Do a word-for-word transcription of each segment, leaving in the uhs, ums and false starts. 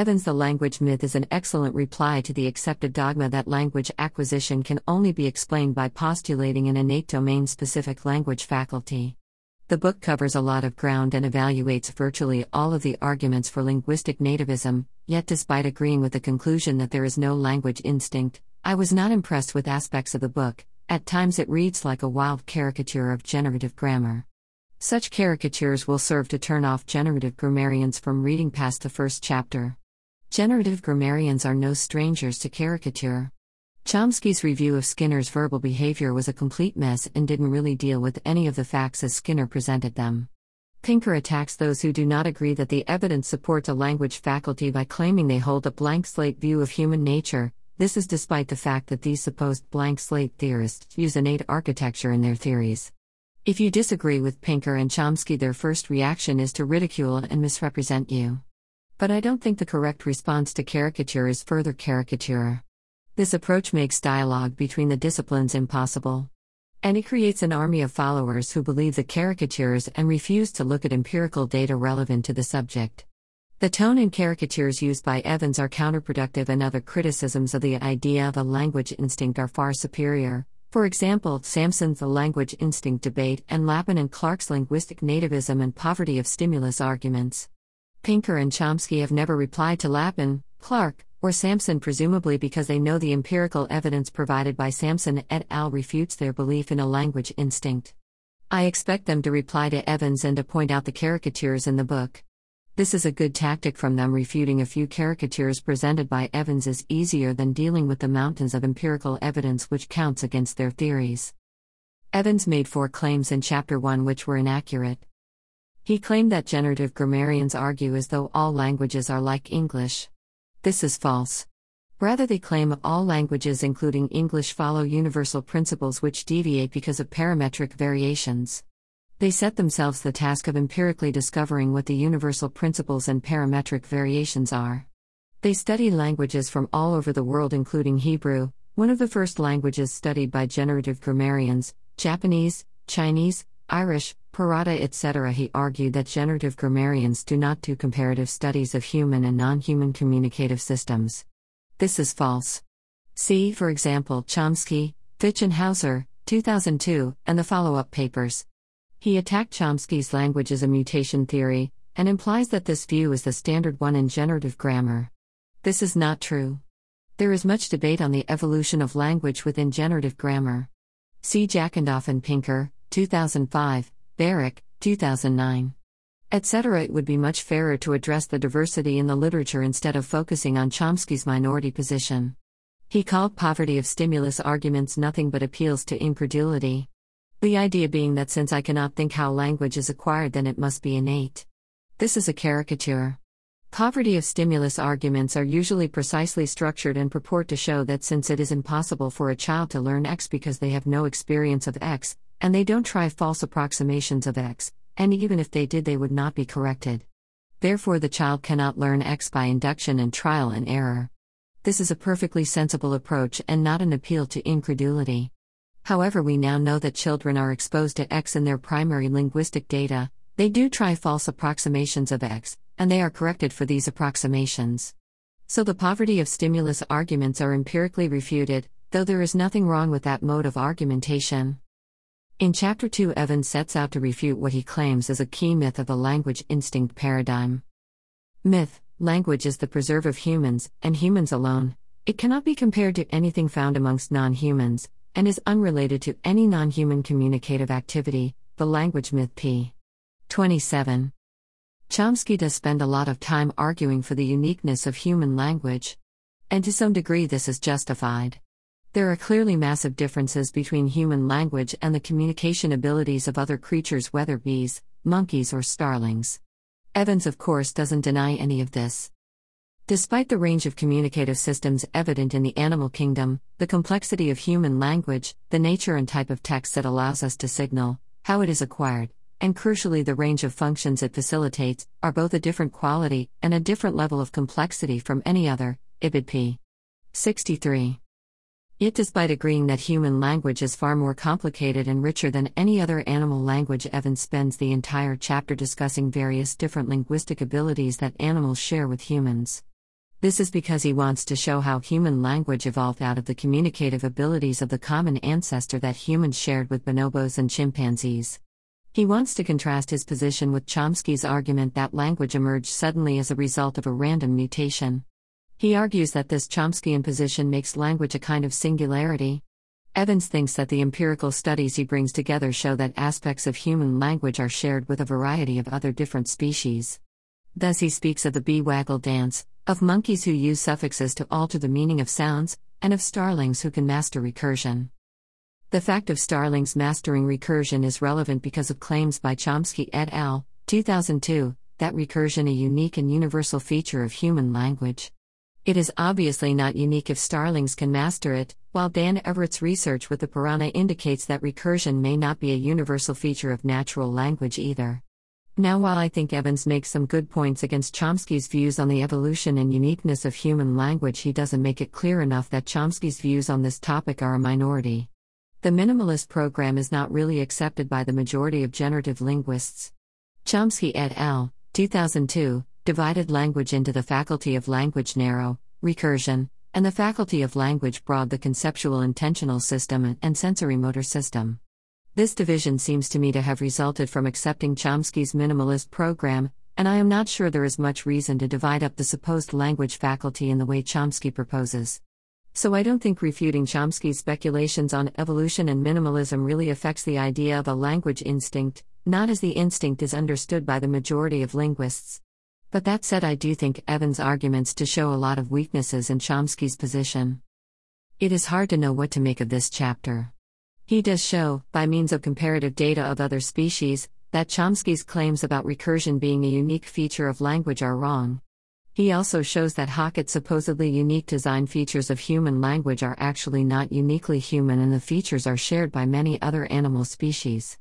Evans. The language myth is an excellent reply to the accepted dogma that language acquisition can only be explained by postulating an innate domain-specific language faculty. The book covers a lot of ground and evaluates virtually all of the arguments for linguistic nativism, yet despite agreeing with the conclusion that there is no language instinct, I was not impressed with aspects of the book. At times it reads like a wild caricature of generative grammar. Such caricatures will serve to turn off generative grammarians from reading past the first chapter. Generative grammarians are no strangers to caricature. Chomsky's review of Skinner's verbal behavior was a complete mess and didn't really deal with any of the facts as Skinner presented them. Pinker attacks those who do not agree that the evidence supports a language faculty by claiming they hold a blank slate view of human nature. This is despite the fact that these supposed blank slate theorists use innate architecture in their theories. If you disagree with Pinker and Chomsky, their first reaction is to ridicule and misrepresent you. But I don't think the correct response to caricature is further caricature. This approach makes dialogue between the disciplines impossible. And it creates an army of followers who believe the caricatures and refuse to look at empirical data relevant to the subject. The tone and caricatures used by Evans are counterproductive, and other criticisms of the idea of a language instinct are far superior. For example, Sampson's The Language Instinct Debate and Lappin and Clark's Linguistic Nativism and Poverty of Stimulus Arguments. Pinker and Chomsky have never replied to Lappin, Clark, or Sampson, presumably because they know the empirical evidence provided by Sampson et al. Refutes their belief in a language instinct. I expect them to reply to Evans and to point out the caricatures in the book. This is a good tactic from them. Refuting a few caricatures presented by Evans is easier than dealing with the mountains of empirical evidence which counts against their theories. Evans made four claims in Chapter one which were inaccurate. He claimed that generative grammarians argue as though all languages are like English. This is false. Rather, they claim all languages, including English, follow universal principles which deviate because of parametric variations. They set themselves the task of empirically discovering what the universal principles and parametric variations are. They study languages from all over the world, including Hebrew, one of the first languages studied by generative grammarians, Japanese, Chinese, Irish, Parada, et cetera. He argued that generative grammarians do not do comparative studies of human and non-human communicative systems. This is false. See, for example, Chomsky, Fitch and Hauser, two thousand two, and the follow-up papers. He attacked Chomsky's language as a mutation theory, and implies that this view is the standard one in generative grammar. This is not true. There is much debate on the evolution of language within generative grammar. See Jackendoff and Pinker, two thousand five, Barrick, two thousand nine, et cetera. It would be much fairer to address the diversity in the literature instead of focusing on Chomsky's minority position. He called poverty of stimulus arguments nothing but appeals to incredulity. The idea being that since I cannot think how language is acquired, then it must be innate. This is a caricature. Poverty of stimulus arguments are usually precisely structured and purport to show that since it is impossible for a child to learn X because they have no experience of X, and they don't try false approximations of X, and even if they did they would not be corrected. Therefore the child cannot learn X by induction and trial and error. This is a perfectly sensible approach and not an appeal to incredulity. However, we now know that children are exposed to X in their primary linguistic data. They do try false approximations of X, and they are corrected for these approximations. So the poverty of stimulus arguments are empirically refuted, though there is nothing wrong with that mode of argumentation. In Chapter two, Evans sets out to refute what he claims is a key myth of the language instinct paradigm. Myth: language is the preserve of humans, and humans alone. It cannot be compared to anything found amongst non-humans, and is unrelated to any non-human communicative activity. The language myth, page twenty-seven. Chomsky does spend a lot of time arguing for the uniqueness of human language. And to some degree this is justified. There are clearly massive differences between human language and the communication abilities of other creatures, whether bees, monkeys or starlings. Evans of course doesn't deny any of this. Despite the range of communicative systems evident in the animal kingdom, the complexity of human language, the nature and type of text that allows us to signal, how it is acquired, and crucially the range of functions it facilitates, are both a different quality and a different level of complexity from any other, Ibid page sixty-three. Yet despite agreeing that human language is far more complicated and richer than any other animal language, Evans spends the entire chapter discussing various different linguistic abilities that animals share with humans. This is because he wants to show how human language evolved out of the communicative abilities of the common ancestor that humans shared with bonobos and chimpanzees. He wants to contrast his position with Chomsky's argument that language emerged suddenly as a result of a random mutation. He argues that this Chomskyan position makes language a kind of singularity. Evans thinks that the empirical studies he brings together show that aspects of human language are shared with a variety of other different species. Thus he speaks of the bee-waggle dance, of monkeys who use suffixes to alter the meaning of sounds, and of starlings who can master recursion. The fact of starlings mastering recursion is relevant because of claims by Chomsky et al., two thousand two, that recursion is a unique and universal feature of human language. It is obviously not unique if starlings can master it, while Dan Everett's research with the piranha indicates that recursion may not be a universal feature of natural language either. Now, while I think Evans makes some good points against Chomsky's views on the evolution and uniqueness of human language, he doesn't make it clear enough that Chomsky's views on this topic are a minority. The minimalist program is not really accepted by the majority of generative linguists. Chomsky et al., two thousand two, divided language into the faculty of language narrow, recursion, and the faculty of language broad, the conceptual intentional system and sensorimotor system. This division seems to me to have resulted from accepting Chomsky's minimalist program, and I am not sure there is much reason to divide up the supposed language faculty in the way Chomsky proposes. So I don't think refuting Chomsky's speculations on evolution and minimalism really affects the idea of a language instinct, not as the instinct is understood by the majority of linguists. But that said, I do think Evans' arguments to show a lot of weaknesses in Chomsky's position. It is hard to know what to make of this chapter. He does show, by means of comparative data of other species, that Chomsky's claims about recursion being a unique feature of language are wrong. He also shows that Hockett's supposedly unique design features of human language are actually not uniquely human, and the features are shared by many other animal species.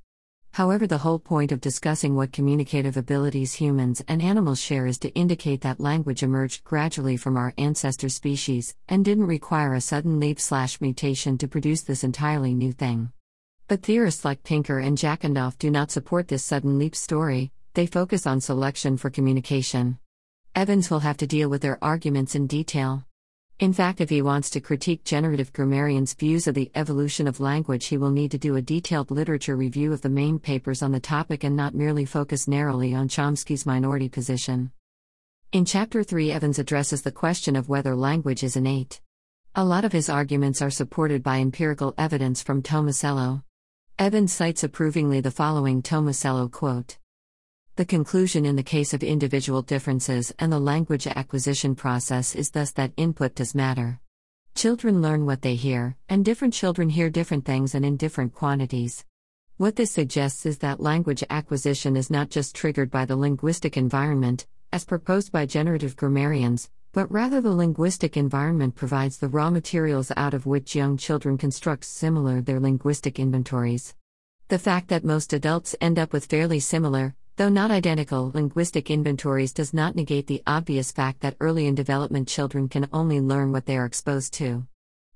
However, the whole point of discussing what communicative abilities humans and animals share is to indicate that language emerged gradually from our ancestor species, and didn't require a sudden leap-slash-mutation to produce this entirely new thing. But theorists like Pinker and Jackendoff do not support this sudden leap story. They focus on selection for communication. Evans will have to deal with their arguments in detail. In fact, if he wants to critique generative grammarians' views of the evolution of language, he will need to do a detailed literature review of the main papers on the topic and not merely focus narrowly on Chomsky's minority position. In Chapter three, Evans addresses the question of whether language is innate. A lot of his arguments are supported by empirical evidence from Tomasello. Evans cites approvingly the following Tomasello quote. The conclusion in the case of individual differences and the language acquisition process is thus that input does matter. Children learn what they hear, and different children hear different things and in different quantities. What this suggests is that language acquisition is not just triggered by the linguistic environment, as proposed by generative grammarians, but rather the linguistic environment provides the raw materials out of which young children construct similar their linguistic inventories. The fact that most adults end up with fairly similar, though not identical, linguistic inventories does not negate the obvious fact that early in development children can only learn what they are exposed to.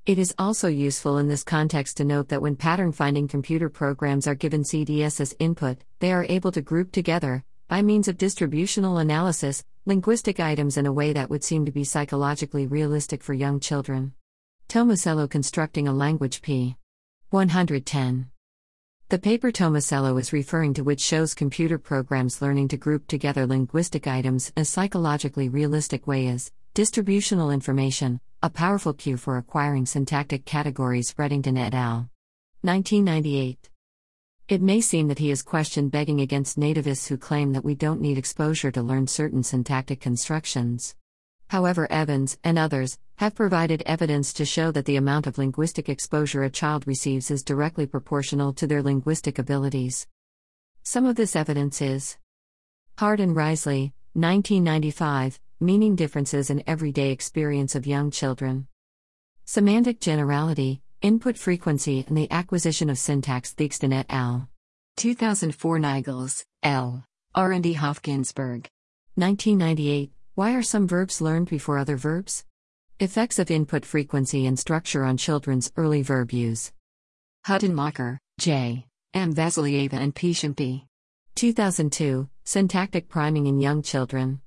It is also useful in this context to note that when pattern-finding computer programs are given C D S as input, they are able to group together, by means of distributional analysis, linguistic items in a way that would seem to be psychologically realistic for young children. Tomasello constructing a language p. one hundred ten. The paper Tomasello is referring to, which shows computer programs learning to group together linguistic items in a psychologically realistic way, is distributional information, a powerful cue for acquiring syntactic categories. Reddington et al. nineteen ninety-eight. It may seem that he is question begging against nativists who claim that we don't need exposure to learn certain syntactic constructions. However, Evans and others have provided evidence to show that the amount of linguistic exposure a child receives is directly proportional to their linguistic abilities. Some of this evidence is Hard and Risley, nineteen ninety-five, Meaning Differences in Everyday Experience of Young Children. Semantic Generality, Input Frequency and the Acquisition of Syntax. Theakston et al. two thousand four. Nigels, L. R and E. Hopkinsberg. nineteen ninety-eight. Why are some verbs learned before other verbs? Effects of input frequency and structure on children's early verb use. Hutton-Mocker, J. M. Vasilieva and P. Shimpy. two thousand two, Syntactic Priming in Young Children.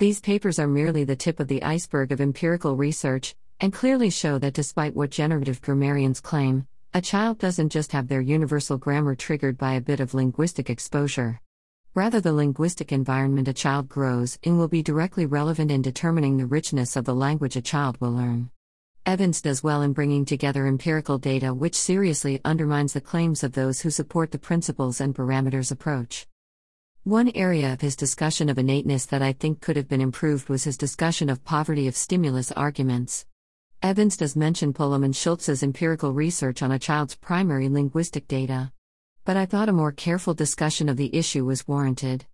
These papers are merely the tip of the iceberg of empirical research, and clearly show that despite what generative grammarians claim, a child doesn't just have their universal grammar triggered by a bit of linguistic exposure. Rather, the linguistic environment a child grows in will be directly relevant in determining the richness of the language a child will learn. Evans does well in bringing together empirical data which seriously undermines the claims of those who support the principles and parameters approach. One area of his discussion of innateness that I think could have been improved was his discussion of poverty of stimulus arguments. Evans does mention Pullum and Schultz's empirical research on a child's primary linguistic data. But I thought a more careful discussion of the issue was warranted.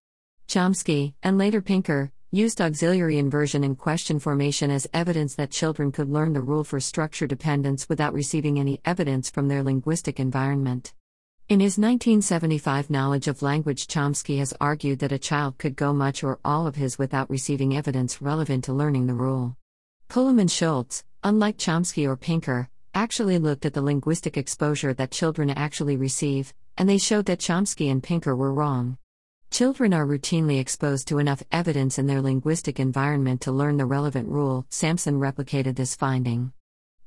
Chomsky, and later Pinker, used auxiliary inversion in question formation as evidence that children could learn the rule for structure dependence without receiving any evidence from their linguistic environment. In his nineteen seventy-five Knowledge of Language, Chomsky has argued that a child could go much or all of his without receiving evidence relevant to learning the rule. Pullum and Schultz, unlike Chomsky or Pinker, actually looked at the linguistic exposure that children actually receive, and they showed that Chomsky and Pinker were wrong. Children are routinely exposed to enough evidence in their linguistic environment to learn the relevant rule. Sampson replicated this finding.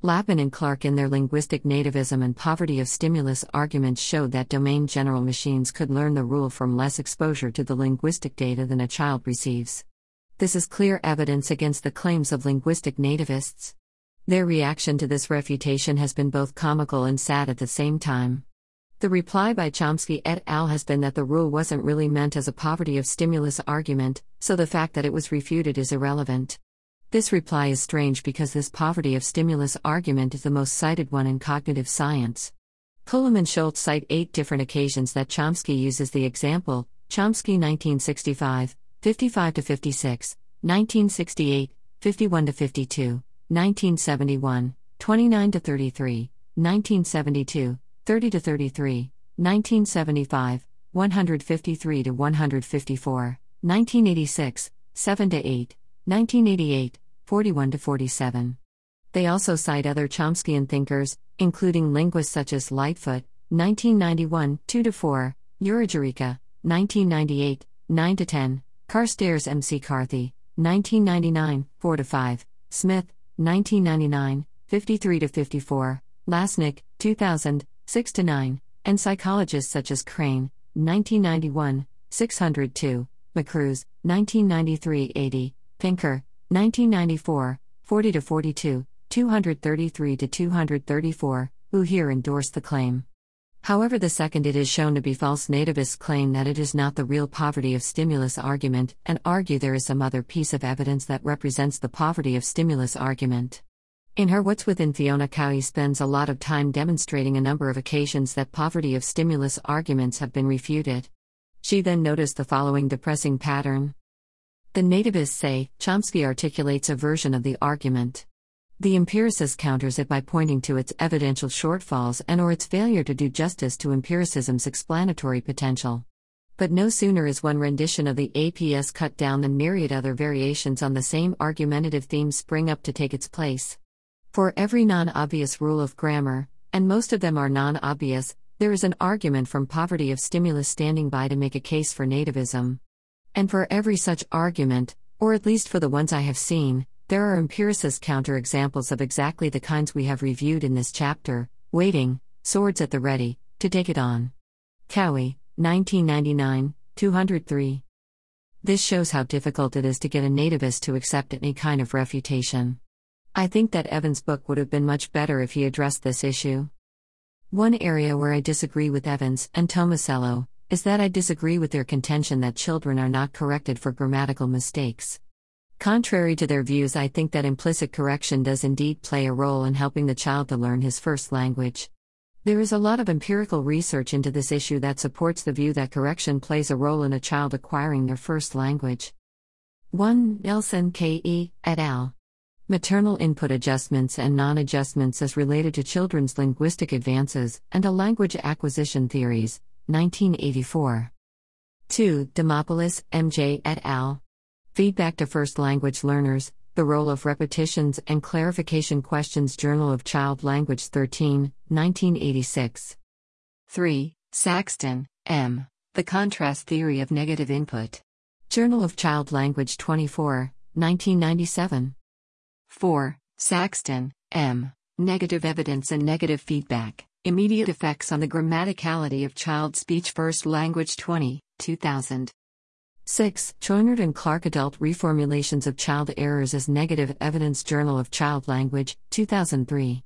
Lappin and Clark in their linguistic nativism and poverty of stimulus arguments showed that domain general machines could learn the rule from less exposure to the linguistic data than a child receives. This is clear evidence against the claims of linguistic nativists. Their reaction to this refutation has been both comical and sad at the same time. The reply by Chomsky et al. Has been that the rule wasn't really meant as a poverty of stimulus argument, so the fact that it was refuted is irrelevant. This reply is strange because this poverty of stimulus argument is the most cited one in cognitive science. Pullum and Schultz cite eight different occasions that Chomsky uses the example: Chomsky nineteen sixty-five, fifty-five to fifty-six, nineteen sixty-eight, fifty-one to fifty-two, nineteen seventy-one, twenty-nine to thirty-three, nineteen seventy-two, thirty to thirty-three, nineteen seventy-five, one fifty-three to one fifty-four, nineteen eighty-six, seven to eight, nineteen eighty-eight, forty-one to forty-seven. They also cite other Chomskyan thinkers, including linguists such as Lightfoot, nineteen ninety-one, two to four, Urijerika, nineteen ninety-eight, nine to ten, Carstairs McCarthy, nineteen ninety-nine, four to five, Smith, nineteen ninety-nine, fifty-three to fifty-four, Lasnik, two thousand, six to nine, and psychologists such as Crane, nineteen ninety-one, six hundred two, McCruise, nineteen ninety-three eighty, Pinker, nineteen ninety-four, forty to forty-two, two thirty-three to two thirty-four, who here endorse the claim. However, the second it is shown to be false. Nativists claim that it is not the real poverty of stimulus argument and argue there is some other piece of evidence that represents the poverty of stimulus argument. In her What's Within, Fiona Cowie spends a lot of time demonstrating a number of occasions that poverty of stimulus arguments have been refuted. She then noticed the following depressing pattern. The nativists say Chomsky articulates a version of the argument. The empiricist counters it by pointing to its evidential shortfalls and/or its failure to do justice to empiricism's explanatory potential. But no sooner is one rendition of the A P S cut down than myriad other variations on the same argumentative theme spring up to take its place. For every non-obvious rule of grammar, and most of them are non-obvious, there is an argument from poverty of stimulus standing by to make a case for nativism. And for every such argument, or at least for the ones I have seen, there are empiricist counterexamples of exactly the kinds we have reviewed in this chapter, waiting, swords at the ready, to take it on. Cowie, nineteen ninety-nine, two hundred three. This shows how difficult it is to get a nativist to accept any kind of refutation. I think that Evans' book would have been much better if he addressed this issue. One area where I disagree with Evans and Tomasello is that I disagree with their contention that children are not corrected for grammatical mistakes. Contrary to their views, I think that implicit correction does indeed play a role in helping the child to learn his first language. There is a lot of empirical research into this issue that supports the view that correction plays a role in a child acquiring their first language. one. Nelson K E et al. Maternal input adjustments and non-adjustments as related to children's linguistic advances and to language acquisition theories, nineteen eighty-four. two. Damopoulos, M J et al. Feedback to First Language Learners, The Role of Repetitions and Clarification Questions, Journal of Child Language thirteen, nineteen eighty-six. three. Saxton, M. The Contrast Theory of Negative Input. Journal of Child Language twenty-four, nineteen ninety-seven. four. Saxton, M. Negative Evidence and Negative Feedback, Immediate Effects on the Grammaticality of Child Speech First Language twenty, two thousand. six. Choinard and Clark Adult Reformulations of Child Errors as Negative Evidence Journal of Child Language, two thousand three.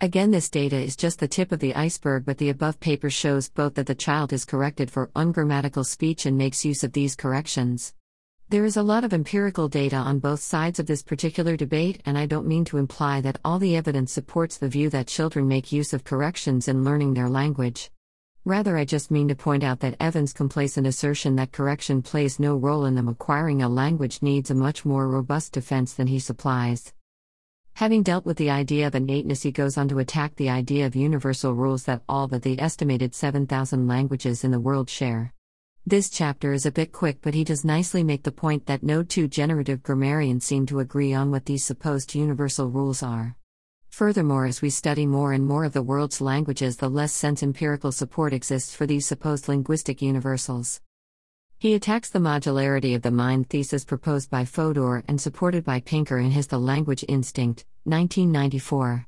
Again, this data is just the tip of the iceberg, but the above paper shows both that the child is corrected for ungrammatical speech and makes use of these corrections. There is a lot of empirical data on both sides of this particular debate, and I don't mean to imply that all the evidence supports the view that children make use of corrections in learning their language. Rather, I just mean to point out that Evans' complacent assertion that correction plays no role in them acquiring a language needs a much more robust defense than he supplies. Having dealt with the idea of innateness, he goes on to attack the idea of universal rules that all but the estimated seven thousand languages in the world share. This chapter is a bit quick, but he does nicely make the point that no two generative grammarians seem to agree on what these supposed universal rules are. Furthermore, as we study more and more of the world's languages, the less sense empirical support exists for these supposed linguistic universals. He attacks the modularity of the mind thesis proposed by Fodor and supported by Pinker in his The Language Instinct, nineteen ninety-four.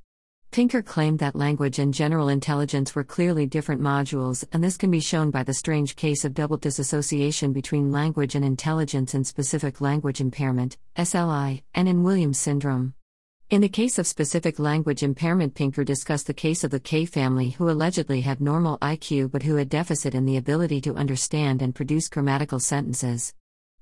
Pinker claimed that language and general intelligence were clearly different modules, and this can be shown by the strange case of double disassociation between language and intelligence in specific language impairment, S L I, and in Williams syndrome. In the case of specific language impairment, Pinker discussed the case of the K family, who allegedly had normal I Q but who had deficit in the ability to understand and produce grammatical sentences.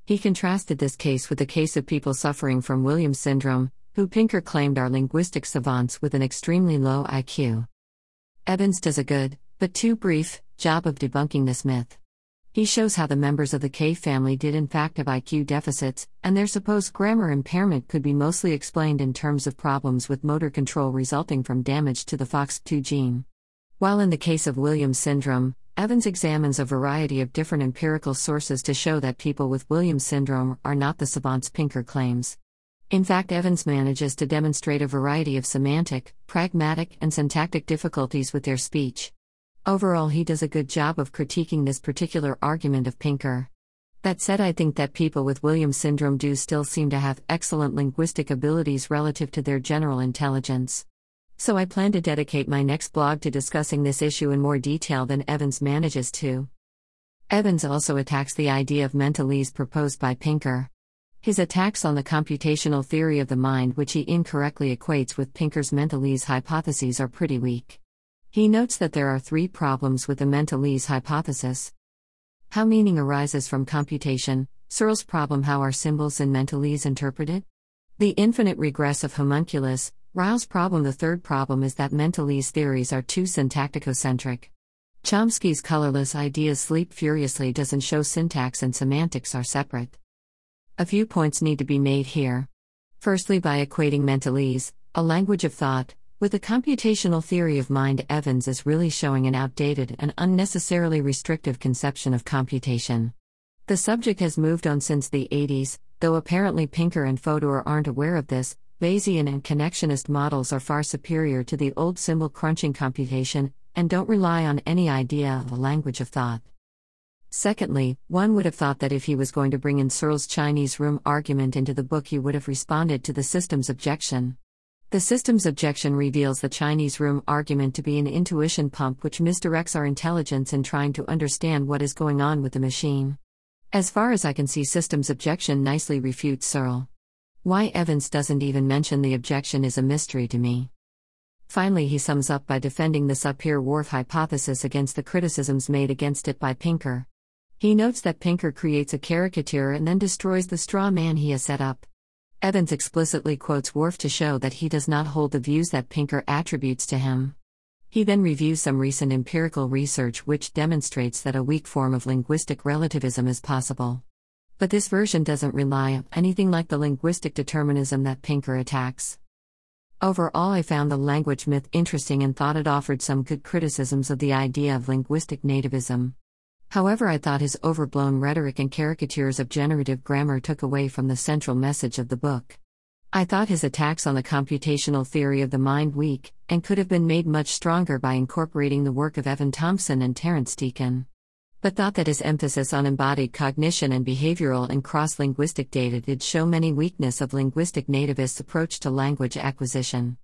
He contrasted this case with the case of people suffering from Williams syndrome, who Pinker claimed are linguistic savants with an extremely low I Q. Evans does a good, but too brief, job of debunking this myth. He shows how the members of the K family did in fact have I Q deficits, and their supposed grammar impairment could be mostly explained in terms of problems with motor control resulting from damage to the F O X P two gene. While in the case of Williams syndrome, Evans examines a variety of different empirical sources to show that people with Williams syndrome are not the savants Pinker claims. In fact, Evans manages to demonstrate a variety of semantic, pragmatic, and syntactic difficulties with their speech. Overall, he does a good job of critiquing this particular argument of Pinker. That said, I think that people with Williams syndrome do still seem to have excellent linguistic abilities relative to their general intelligence. So I plan to dedicate my next blog to discussing this issue in more detail than Evans manages to. Evans also attacks the idea of mentalese proposed by Pinker. His attacks on the computational theory of the mind, which he incorrectly equates with Pinker's mentalese hypotheses, are pretty weak. He notes that there are three problems with the mentalese hypothesis. How meaning arises from computation, Searle's problem. How are symbols in mentalese interpreted? The infinite regress of homunculus, Ryle's problem. The third problem is that mentalese theories are too syntactico-centric. Chomsky's colorless ideas sleep furiously doesn't show syntax and semantics are separate. A few points need to be made here. Firstly, by equating mentalese, a language of thought, with the computational theory of mind, Evans is really showing an outdated and unnecessarily restrictive conception of computation. The subject has moved on since the eighties, though apparently Pinker and Fodor aren't aware of this. Bayesian and connectionist models are far superior to the old symbol-crunching computation, and don't rely on any idea of a language of thought. Secondly, one would have thought that if he was going to bring in Searle's Chinese room argument into the book, he would have responded to the systems objection. The systems objection reveals the Chinese room argument to be an intuition pump which misdirects our intelligence in trying to understand what is going on with the machine. As far as I can see, systems objection nicely refutes Searle. Why Evans doesn't even mention the objection is a mystery to me. Finally, he sums up by defending the Sapir-Whorf hypothesis against the criticisms made against it by Pinker. He notes that Pinker creates a caricature and then destroys the straw man he has set up. Evans explicitly quotes Whorf to show that he does not hold the views that Pinker attributes to him. He then reviews some recent empirical research which demonstrates that a weak form of linguistic relativism is possible. But this version doesn't rely on anything like the linguistic determinism that Pinker attacks. Overall, I found the language myth interesting and thought it offered some good criticisms of the idea of linguistic nativism. However, I thought his overblown rhetoric and caricatures of generative grammar took away from the central message of the book. I thought his attacks on the computational theory of the mind weak, and could have been made much stronger by incorporating the work of Evan Thompson and Terence Deacon. but thought that his emphasis on embodied cognition and behavioral and cross-linguistic data did show many weaknesses of linguistic nativists' approach to language acquisition.